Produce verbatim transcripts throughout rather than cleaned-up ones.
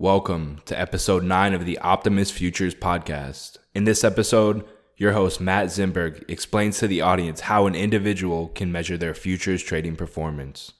Welcome to episode nine of the Optimus Futures podcast. In this episode, your host Matt Zimberg explains to the audience how an individual can measure their futures trading performance.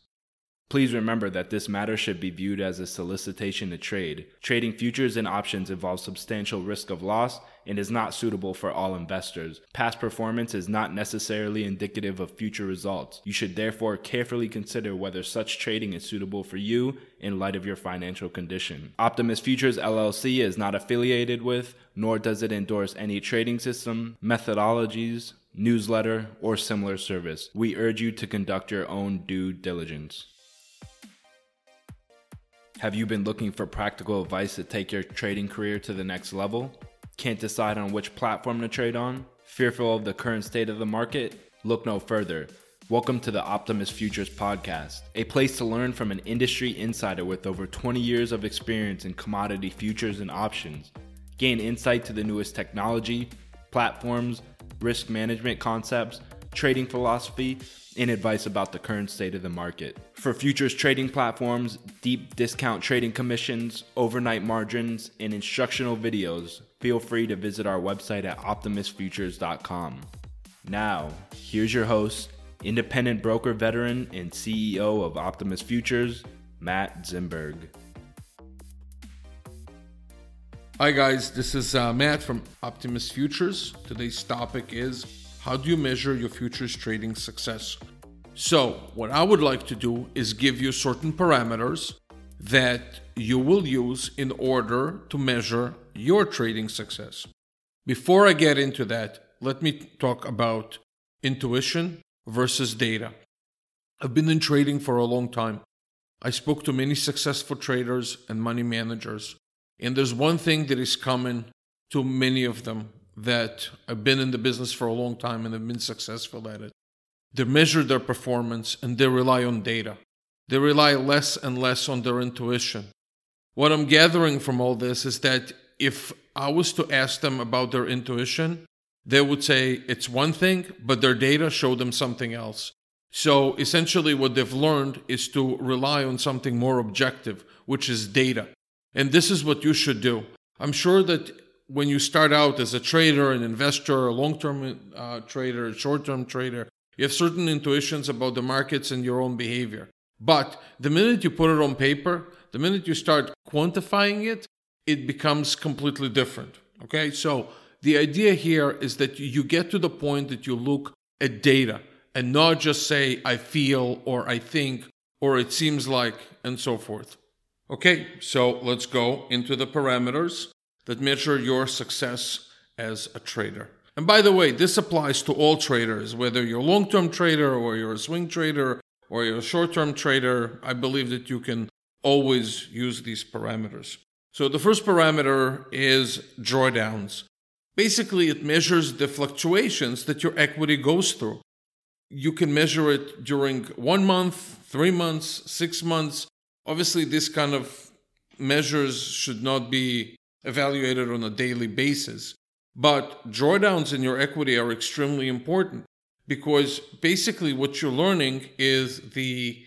Please remember that this matter should be viewed as a solicitation to trade. Trading futures and options involves substantial risk of loss and is not suitable for all investors. Past performance is not necessarily indicative of future results. You should therefore carefully consider whether such trading is suitable for you in light of your financial condition. Optimus Futures L L C is not affiliated with, nor does it endorse any trading system, methodologies, newsletter, or similar service. We urge you to conduct your own due diligence. Have you been looking for practical advice to take your trading career to the next level? Can't decide on which platform to trade on? Fearful of the current state of the market? Look no further. Welcome to the Optimus Futures podcast, a place to learn from an industry insider with over twenty years of experience in commodity futures and options. Gain insight to the newest technology, platforms, risk management concepts, trading philosophy, and advice about the current state of the market. For futures trading platforms, deep discount trading commissions, overnight margins, and instructional videos, feel free to visit our website at optimus futures dot com. Now, here's your host, independent broker veteran and C E O of Optimus Futures, Matt Zimberg. Hi guys, this is uh, Matt from Optimus Futures. Today's topic is, how do you measure your futures trading success? So what I would like to do is give you certain parameters that you will use in order to measure your trading success. Before I get into that, let me talk about intuition versus data. I've been in trading for a long time. I spoke to many successful traders and money managers, and there's one thing that is common to many of them that have been in the business for a long time and have been successful at it. They measure their performance and they rely on data. They rely less and less on their intuition. What I'm gathering from all this is that if I was to ask them about their intuition, they would say it's one thing, but their data show them something else. So essentially what they've learned is to rely on something more objective, which is data. And this is what you should do. I'm sure that when you start out as a trader, an investor, a long-term uh, trader, a short-term trader, you have certain intuitions about the markets and your own behavior. But the minute you put it on paper, the minute you start quantifying it, it becomes completely different. Okay, so the idea here is that you get to the point that you look at data and not just say, I feel, or I think, or it seems like, and so forth. Okay, so let's go into the parameters that measure your success as a trader. And by the way, this applies to all traders, whether you're a long-term trader or you're a swing trader or you're a short-term trader. I believe that you can always use these parameters. So the first parameter is drawdowns. Basically, it measures the fluctuations that your equity goes through. You can measure it during one month, three months, six months. Obviously, this kind of measures should not be evaluated on a daily basis. But drawdowns in your equity are extremely important because basically what you're learning is the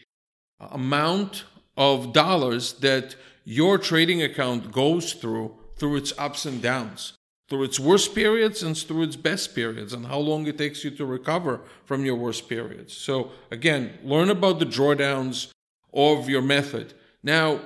amount of dollars that your trading account goes through, through its ups and downs, through its worst periods and through its best periods, and how long it takes you to recover from your worst periods. So again, learn about the drawdowns of your method. Now,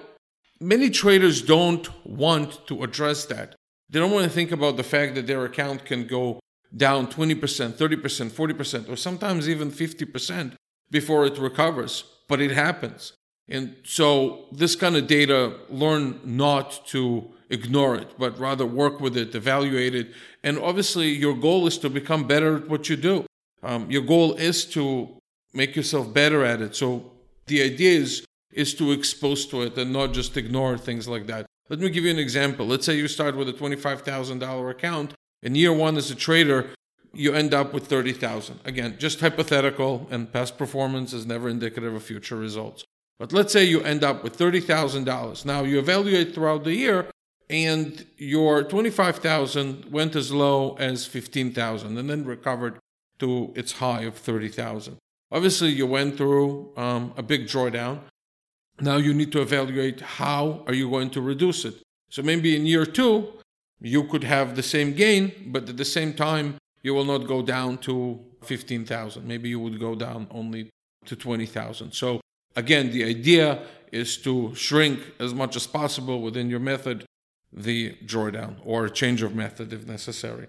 many traders don't want to address that. They don't want to think about the fact that their account can go down twenty percent, thirty percent, forty percent, or sometimes even fifty percent before it recovers, but it happens. And so this kind of data, learn not to ignore it, but rather work with it, evaluate it. And obviously your goal is to become better at what you do. Um, your goal is to make yourself better at it. So the idea is, is to expose to it and not just ignore things like that. Let me give you an example. Let's say you start with a twenty-five thousand dollars account, and year one as a trader, you end up with thirty thousand dollars. Again, just hypothetical, and past performance is never indicative of future results. But let's say you end up with thirty thousand dollars. Now you evaluate throughout the year and your twenty-five thousand dollars went as low as fifteen thousand dollars and then recovered to its high of thirty thousand dollars. Obviously you went through um, a big drawdown. Now you need to evaluate how are you going to reduce it. So maybe in year two, you could have the same gain, but at the same time, you will not go down to fifteen thousand. Maybe you would go down only to twenty thousand. So again, the idea is to shrink as much as possible within your method, the drawdown or change of method if necessary.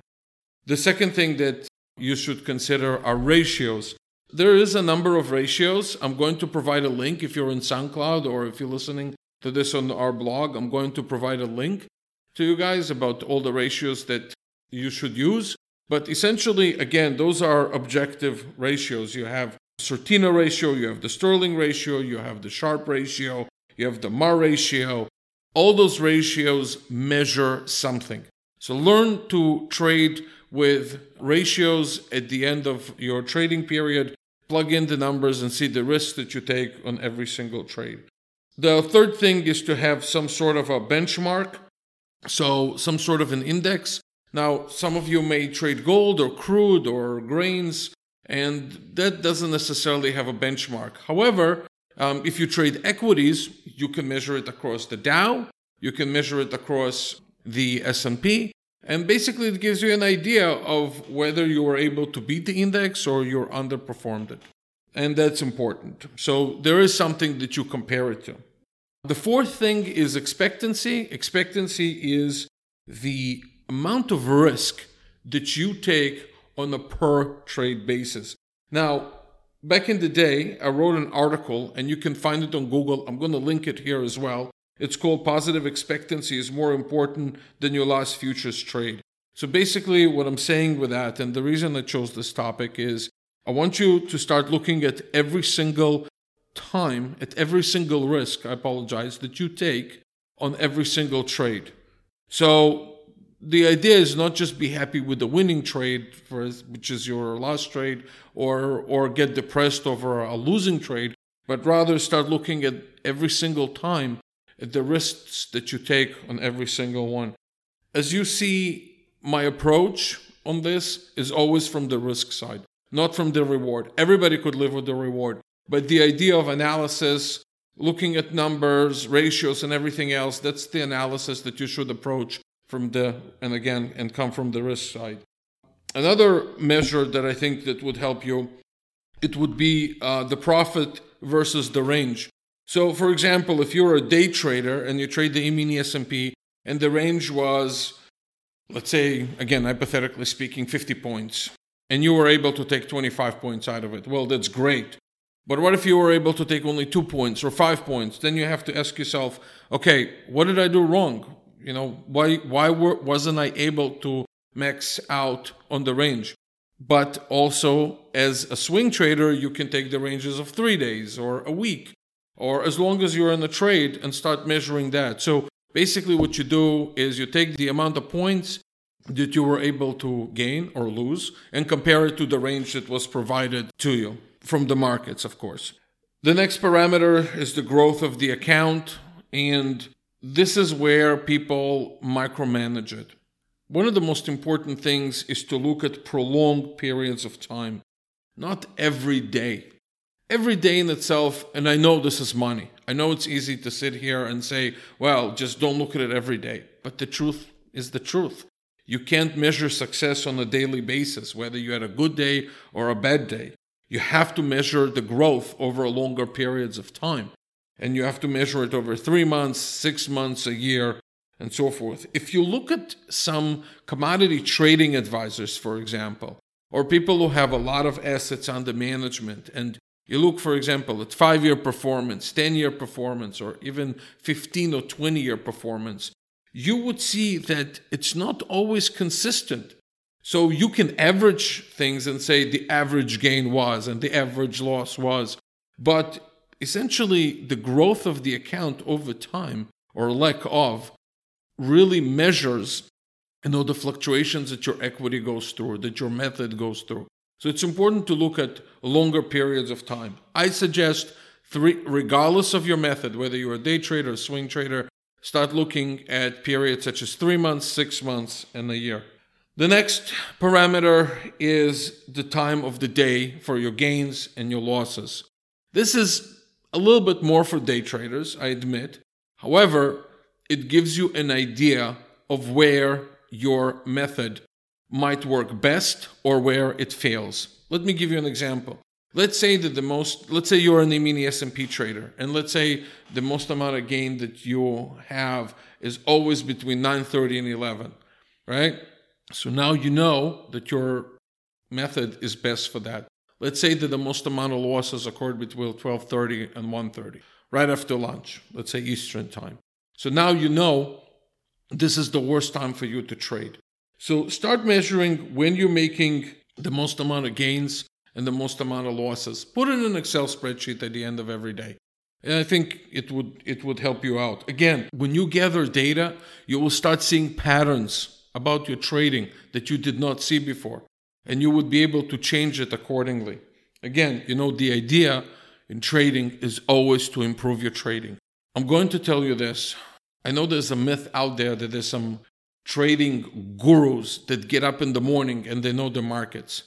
The second thing that you should consider are ratios. There is a number of ratios. I'm going to provide a link if you're in SoundCloud or if you're listening to this on our blog. I'm going to provide a link to you guys about all the ratios that you should use. But essentially, again, those are objective ratios. You have Sortino ratio, you have the Sterling ratio, you have the Sharpe ratio, you have the Mar ratio. All those ratios measure something. So learn to trade with ratios at the end of your trading period. Plug in the numbers and see the risks that you take on every single trade. The third thing is to have some sort of a benchmark, so some sort of an index. Now, some of you may trade gold or crude or grains, and that doesn't necessarily have a benchmark. However, um, if you trade equities, you can measure it across the Dow, you can measure it across the S and P, and basically it gives you an idea of whether you were able to beat the index or you're underperformed it. And that's important. So there is something that you compare it to. The fourth thing is expectancy. Expectancy is the amount of risk that you take on a per trade basis. Now, back in the day, I wrote an article, and you can find it on Google. I'm going to link it here as well. It's called Positive Expectancy is More Important Than Your Last Futures Trade. So basically what I'm saying with that, and the reason I chose this topic is I want you to start looking at every single time, at every single risk, I apologize, that you take on every single trade. So the idea is not just be happy with the winning trade, for, which is your last trade, or or get depressed over a losing trade, but rather start looking at every single time at the risks that you take on every single one. As you see, my approach on this is always from the risk side, not from the reward. Everybody could live with the reward, but the idea of analysis, looking at numbers, ratios, and everything else, that's the analysis that you should approach from the, and again, and come from the risk side. Another measure that I think that would help you, it would be uh, the profit versus the range. So for example, if you're a day trader and you trade the e-mini S and P and the range was, let's say, again, hypothetically speaking, fifty points, and you were able to take twenty-five points out of it. Well, that's great. But what if you were able to take only two points or five points? Then you have to ask yourself, okay, what did I do wrong? You know, why why were, wasn't I able to max out on the range? But also, as a swing trader, you can take the ranges of three days or a week, or as long as you're in a trade and start measuring that. So basically what you do is you take the amount of points that you were able to gain or lose and compare it to the range that was provided to you from the markets, of course. The next parameter is the growth of the account, and this is where people micromanage it. One of the most important things is to look at prolonged periods of time, not every day. Every day in itself, and I know this is money. I know it's easy to sit here and say, well, just don't look at it every day. But the truth is the truth. You can't measure success on a daily basis, whether you had a good day or a bad day. You have to measure the growth over longer periods of time. And you have to measure it over three months, six months, a year, and so forth. If you look at some commodity trading advisors, for example, or people who have a lot of assets under management, and you look, for example, at five-year performance, ten-year performance, or even fifteen or twenty-year performance, you would see that it's not always consistent. So you can average things and say the average gain was and the average loss was, but essentially, the growth of the account over time, or lack of, really measures, you know, the fluctuations that your equity goes through, that your method goes through. So it's important to look at longer periods of time. I suggest, three, regardless of your method, whether you're a day trader or swing trader, start looking at periods such as three months, six months, and a year. The next parameter is the time of the day for your gains and your losses. This is a a little bit more for day traders, I admit. However, it gives you an idea of where your method might work best or where it fails. Let me give you an example. Let's say that the most, let's say you're an e-mini S and P trader, and let's say the most amount of gain that you have is always between nine thirty and eleven, right? So now you know that your method is best for that. Let's say that the most amount of losses occur between twelve thirty and one thirty, right after lunch, let's say Eastern time. So now you know this is the worst time for you to trade. So start measuring when you're making the most amount of gains and the most amount of losses. Put in an Excel spreadsheet at the end of every day. And I think it would it would help you out. Again, when you gather data, you will start seeing patterns about your trading that you did not see before. And you would be able to change it accordingly. Again, you know, the idea in trading is always to improve your trading. I'm going to tell you this. I know there's a myth out there that there's some trading gurus that get up in the morning and they know the markets.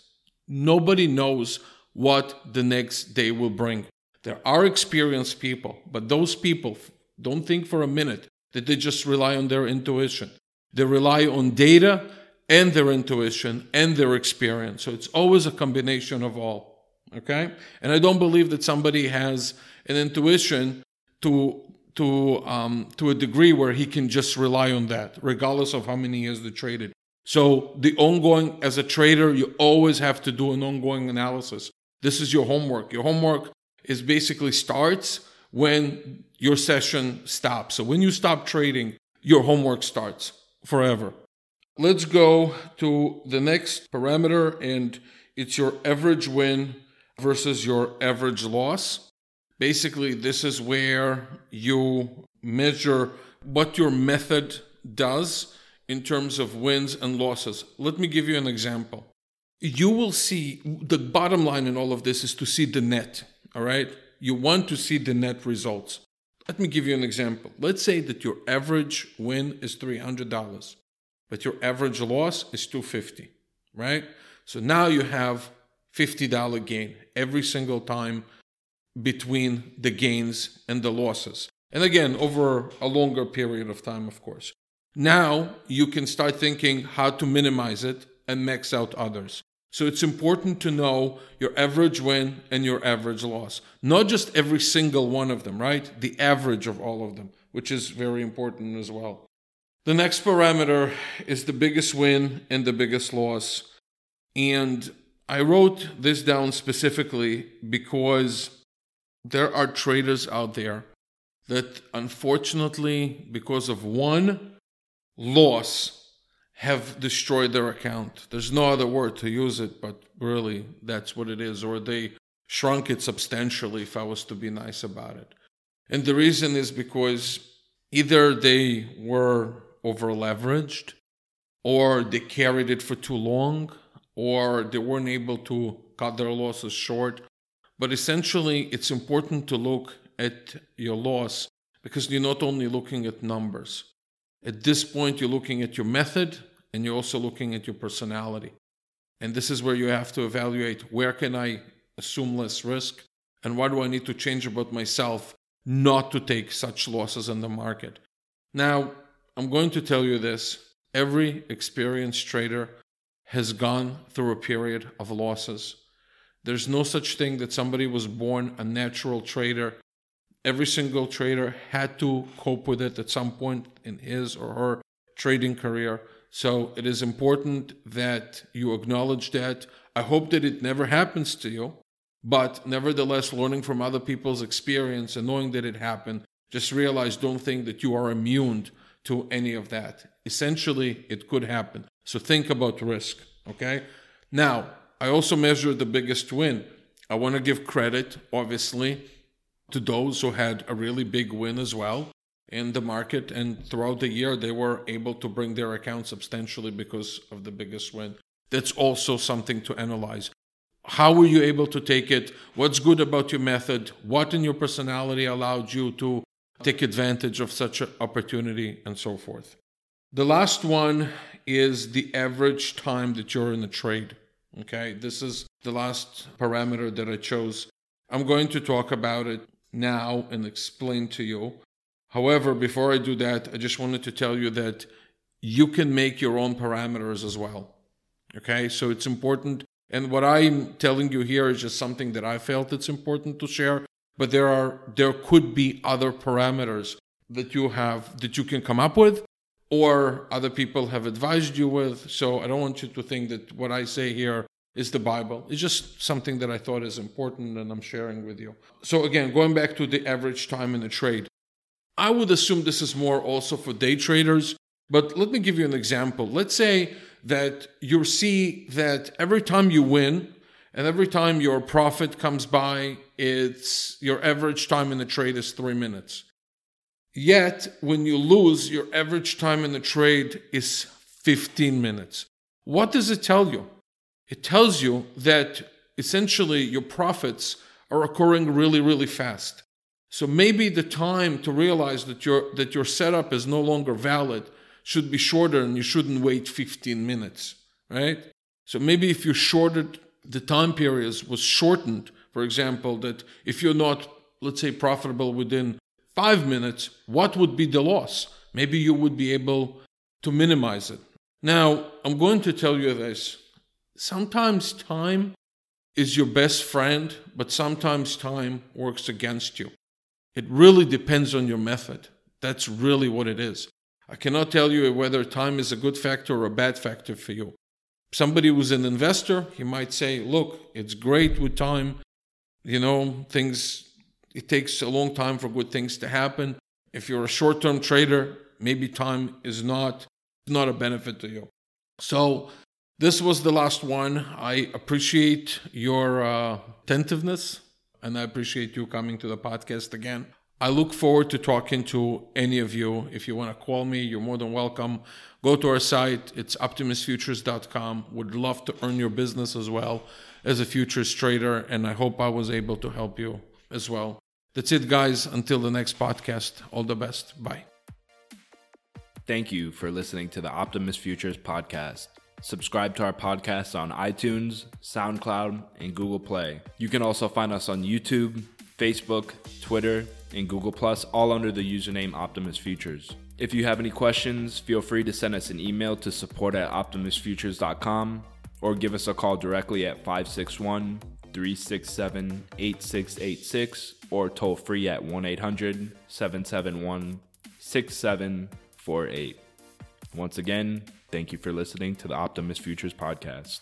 Nobody knows what the next day will bring. There are experienced people, but those people don't think for a minute that they just rely on their intuition. They rely on data and their intuition and their experience. So it's always a combination of all, okay? And I don't believe that somebody has an intuition to to um, to a degree where he can just rely on that, regardless of how many years they traded. So the ongoing, as a trader, you always have to do an ongoing analysis. This is your homework. Your homework is basically starts when your session stops. So when you stop trading, your homework starts forever. Let's go to the next parameter, and it's your average win versus your average loss. Basically, this is where you measure what your method does in terms of wins and losses. Let me give you an example. You will see, the bottom line in all of this is to see the net, all right? You want to see the net results. Let me give you an example. Let's say that your average win is three hundred dollars. But your average loss is two hundred fifty dollars, right? So now you have fifty dollars gain every single time between the gains and the losses. And again, over a longer period of time, of course. Now you can start thinking how to minimize it and max out others. So it's important to know your average win and your average loss. Not just every single one of them, right? The average of all of them, which is very important as well. The next parameter is the biggest win and the biggest loss. And I wrote this down specifically because there are traders out there that unfortunately, because of one loss, have destroyed their account. There's no other word to use it, but really that's what it is. Or they shrunk it substantially, if I was to be nice about it. And the reason is because either they were over-leveraged, or they carried it for too long, or they weren't able to cut their losses short. But essentially, it's important to look at your loss because you're not only looking at numbers. At this point, you're looking at your method, and you're also looking at your personality. And this is where you have to evaluate, where can I assume less risk, and what do I need to change about myself not to take such losses in the market. Now, I'm going to tell you this. Every experienced trader has gone through a period of losses. There's no such thing that somebody was born a natural trader. Every single trader had to cope with it at some point in his or her trading career. So it is important that you acknowledge that. I hope that it never happens to you, but nevertheless, learning from other people's experience and knowing that it happened, just realize, don't think that you are immune to any of that. Essentially, it could happen. So think about risk, okay? Now, I also measure the biggest win. I want to give credit, obviously, to those who had a really big win as well in the market. And throughout the year, they were able to bring their account substantially because of the biggest win. That's also something to analyze. How were you able to take it? What's good about your method? What in your personality allowed you to take advantage of such an opportunity and so forth? The last one is the average time that you're in a trade. Okay, this is the last parameter that I chose. I'm going to talk about it now and explain to you. However, before I do that, I just wanted to tell you that you can make your own parameters as well. Okay, so it's important. And what I'm telling you here is just something that I felt it's important to share. But there are there could be other parameters that you have that you can come up with, or other people have advised you with. So I don't want you to think that what I say here is the Bible. It's just something that I thought is important and I'm sharing with you. So again, going back to the average time in a trade, I would assume this is more also for day traders. But let me give you an example. Let's say that you see that every time you win and every time your profit comes by, it's your average time in the trade is three minutes. Yet, when you lose, your average time in the trade is fifteen minutes. What does it tell you? It tells you that essentially your profits are occurring really, really fast. So maybe the time to realize that your that your setup is no longer valid should be shorter, and you shouldn't wait fifteen minutes, right? So maybe if you shorted the time periods was shortened, for example, that if you're not, let's say, profitable within five minutes, what would be the loss? Maybe you would be able to minimize it. Now, I'm going to tell you this. Sometimes time is your best friend, but sometimes time works against you. It really depends on your method. That's really what it is. I cannot tell you whether time is a good factor or a bad factor for you. Somebody who's an investor, he might say, look, it's great with time. You know, things, it takes a long time for good things to happen. If you're a short-term trader, maybe time is not, not a benefit to you. So this was the last one. I appreciate your uh, attentiveness, and I appreciate you coming to the podcast again. I look forward to talking to any of you. If you want to call me, you're more than welcome. Go to our site. It's optimus futures dot com. Would love to earn your business as well as a futures trader. And I hope I was able to help you as well. That's it, guys. Until the next podcast, all the best. Bye. Thank you for listening to the Optimus Futures podcast. Subscribe to our podcast on iTunes, SoundCloud, and Google Play. You can also find us on YouTube, Facebook, Twitter, and Google Plus, all under the username Optimus Futures. If you have any questions, feel free to send us an email to support at optimus futures dot com or give us a call directly at five six one, three six seven, eight six eight six or toll free at one eight hundred, seven seven one, six seven four eight. Once again, thank you for listening to the Optimus Futures podcast.